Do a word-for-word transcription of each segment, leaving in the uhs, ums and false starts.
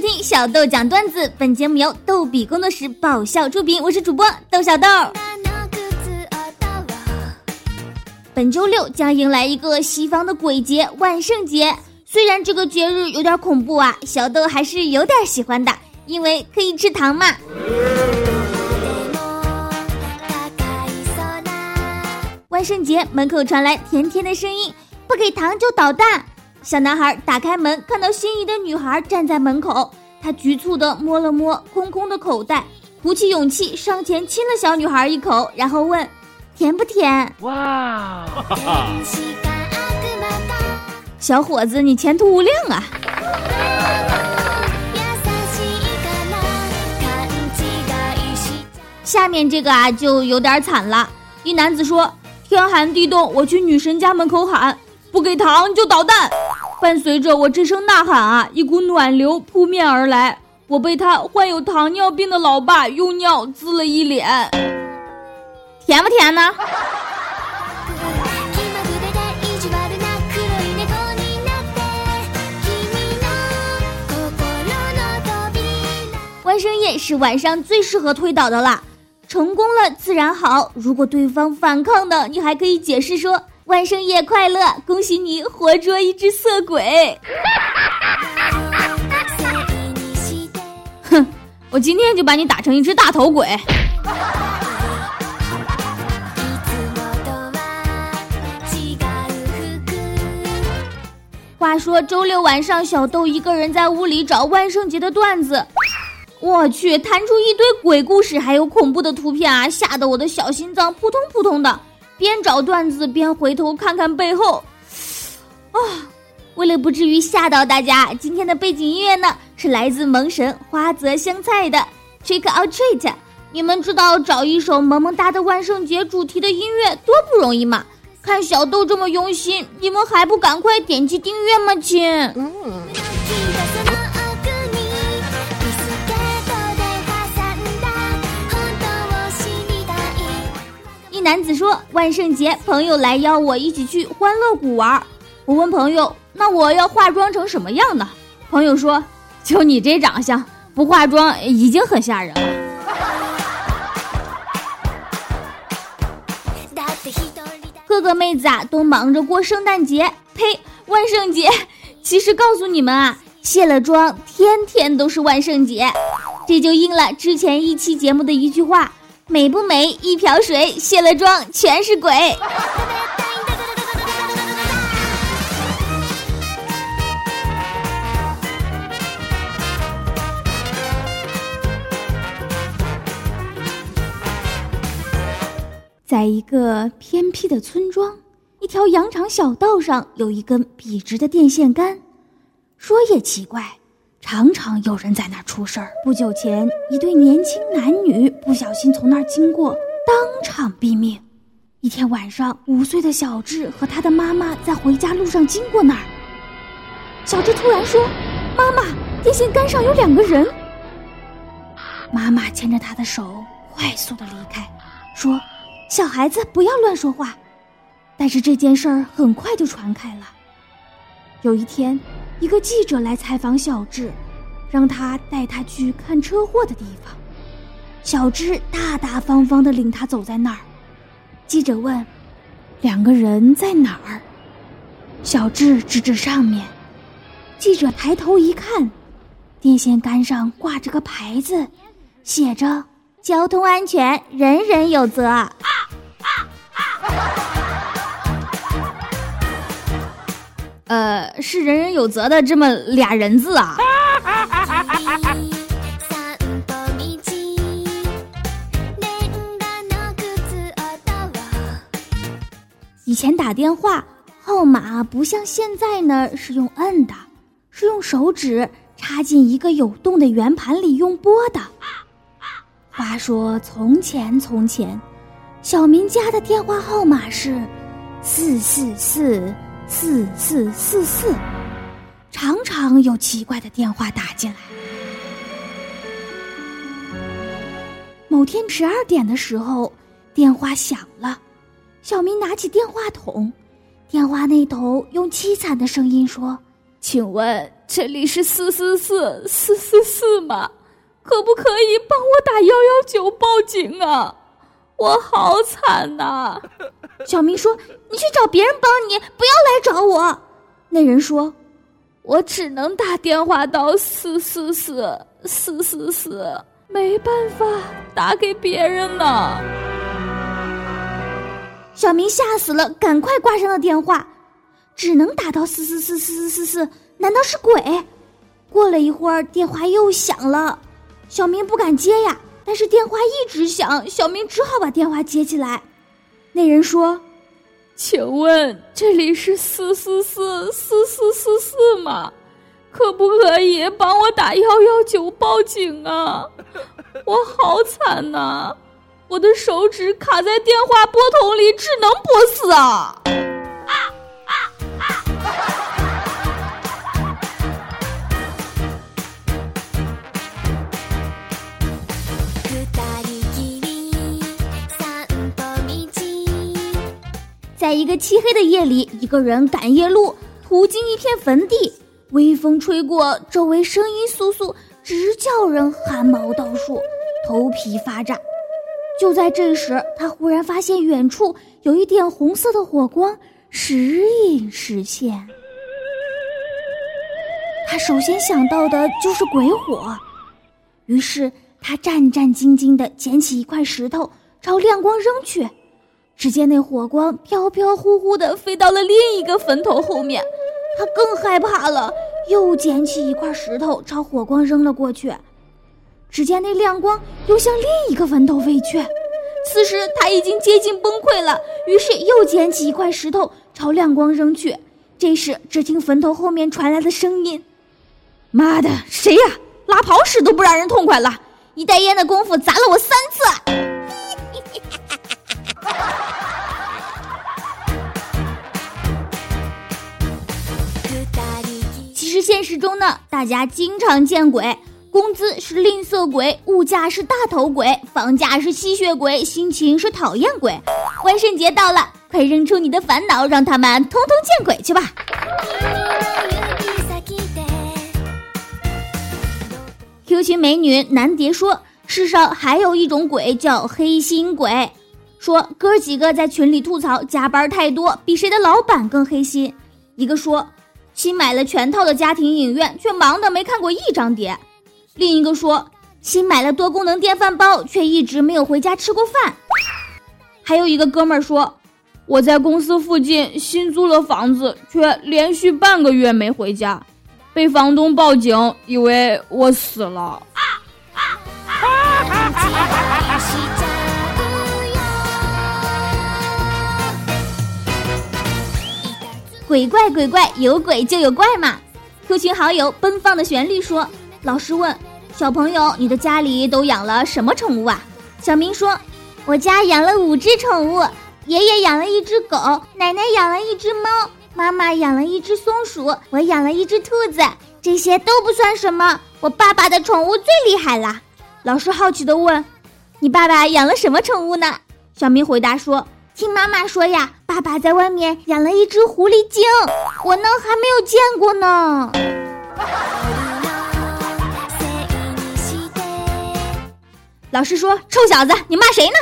收听小豆讲段子，本节目由逗比工作室爆笑出品，我是主播豆小豆。本周六将迎来一个西方的鬼节万圣节，虽然这个节日有点恐怖啊，小豆还是有点喜欢的，因为可以吃糖嘛。万圣节门口传来甜甜的声音，不给糖就捣蛋。小男孩打开门，看到心仪的女孩站在门口，他局促地摸了摸空空的口袋，鼓起勇气上前亲了小女孩一口，然后问甜不甜。哇！小伙子，你前途无量啊！下面这个啊就有点惨了，一男子说，天寒地冻，我去女神家门口喊，不给糖就捣蛋。伴随着我这声呐喊啊，一股暖流扑面而来，我被他患有糖尿病的老爸用尿滋了一脸。甜不甜呢？万圣夜是晚上最适合推倒的了，成功了自然好，如果对方反抗的，你还可以解释说，万圣夜快乐，恭喜你活捉一只色鬼。哼，我今天就把你打成一只大头鬼。话说周六晚上，小豆一个人在屋里找万圣节的段子，我去，弹出一堆鬼故事还有恐怖的图片啊，吓得我的小心脏扑通扑通的，边找段子边回头看看背后啊、哦！为了不至于吓到大家，今天的背景音乐呢是来自萌神花泽香菜的 Check or Treat。 你们知道找一首萌萌哒的万圣节主题的音乐多不容易吗？看小豆这么用心，你们还不赶快点击订阅吗亲、嗯、一男子说，万圣节朋友来邀我一起去欢乐谷玩，我问朋友，那我要化妆成什么样呢？朋友说，就你这长相，不化妆已经很吓人了。各个妹子啊都忙着过圣诞节，呸，万圣节。其实告诉你们啊，卸了妆天天都是万圣节，这就应了之前一期节目的一句话，美不美一瓢水，卸了妆全是鬼。在一个偏僻的村庄，一条羊肠小道上有一根笔直的电线杆。说也奇怪，常常有人在那儿出事儿。不久前，一对年轻男女不小心从那儿经过，当场毙命。一天晚上，五岁的小智和他的妈妈在回家路上经过那儿。小智突然说：“妈妈，电线杆上有两个人。”妈妈牵着他的手，快速地离开，说，小孩子不要乱说话。但是这件事儿很快就传开了。有一天，一个记者来采访小智，让他带他去看车祸的地方。小智大大方方地领他走在那儿。记者问，两个人在哪儿？小智指指上面。记者抬头一看，电线杆上挂着个牌子，写着交通安全人人有责。呃，是人人有责的这么俩人字啊。以前打电话号码不像现在呢是用摁的，是用手指插进一个有洞的圆盘里用拨的。话说从前从前，小明家的电话号码是四四四四四四四，常常有奇怪的电话打进来。某天十二点的时候，电话响了，小明拿起电话筒，电话那头用凄惨的声音说，请问这里是四四四四四四吗？可不可以帮我打幺幺九报警啊？我好惨呐、啊！小明说：“你去找别人帮你，不要来找我。”那人说：“我只能打电话到四四四四四四，没办法打给别人呢。”小明吓死了，赶快挂上了电话。只能打到四四四四四四，难道是鬼？过了一会儿，电话又响了，小明不敢接呀，但是电话一直响，小明只好把电话接起来。那人说：“请问这里是四四四四四四四吗？可不可以帮我打幺幺九报警啊？我好惨呐、啊，我的手指卡在电话拨筒里，只能拨死啊！”在一个漆黑的夜里，一个人赶夜路，途经一片坟地，微风吹过，周围声音簌簌，直叫人汗毛倒竖，头皮发炸。就在这时，他忽然发现远处有一点红色的火光，时隐时现。他首先想到的就是鬼火，于是他战战兢兢地捡起一块石头，朝亮光扔去。只见那火光飘飘忽忽地飞到了另一个坟头后面，他更害怕了，又捡起一块石头朝火光扔了过去。只见那亮光又向另一个坟头飞去，此时他已经接近崩溃了，于是又捡起一块石头朝亮光扔去。这时只听坟头后面传来的声音：“妈的，谁呀、啊？拉跑屎都不让人痛快了！一袋烟的功夫砸了我三次！”现实中呢，大家经常见鬼，工资是吝啬鬼，物价是大头鬼，房价是吸血鬼，心情是讨厌鬼。万圣节到了，快扔出你的烦恼，让他们通通见鬼去吧。Q 群美女南蝶说，世上还有一种鬼叫黑心鬼，说哥几个在群里吐槽加班太多，比谁的老板更黑心。一个说新买了全套的家庭影院，却忙得没看过一张碟。另一个说新买了多功能电饭煲，却一直没有回家吃过饭。还有一个哥们儿说，我在公司附近新租了房子，却连续半个月没回家，被房东报警，以为我死了。鬼怪鬼怪，有鬼就有怪嘛。 Q 群好友奔放的旋律说，老师问小朋友，你的家里都养了什么宠物啊？小明说，我家养了五只宠物，爷爷养了一只狗，奶奶养了一只猫，妈妈养了一只松鼠，我养了一只兔子，这些都不算什么，我爸爸的宠物最厉害了。老师好奇的问，你爸爸养了什么宠物呢？小明回答说，听妈妈说呀，爸爸在外面养了一只狐狸精，我呢还没有见过呢。老师说，臭小子，你骂谁呢？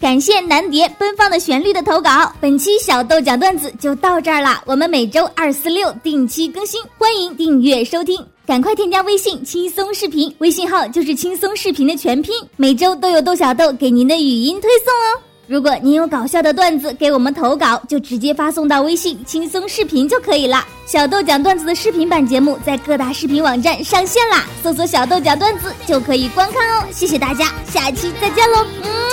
感谢南蝶奔放的旋律的投稿，本期小豆讲段子就到这儿啦，我们每周二四六定期更新，欢迎订阅收听。赶快添加微信轻松视频，微信号就是轻松视频的全拼，每周都有豆小豆给您的语音推送哦。如果您有搞笑的段子给我们投稿，就直接发送到微信轻松视频就可以了。小豆讲段子的视频版节目在各大视频网站上线啦，搜索小豆讲段子就可以观看哦。谢谢大家，下期再见喽。嗯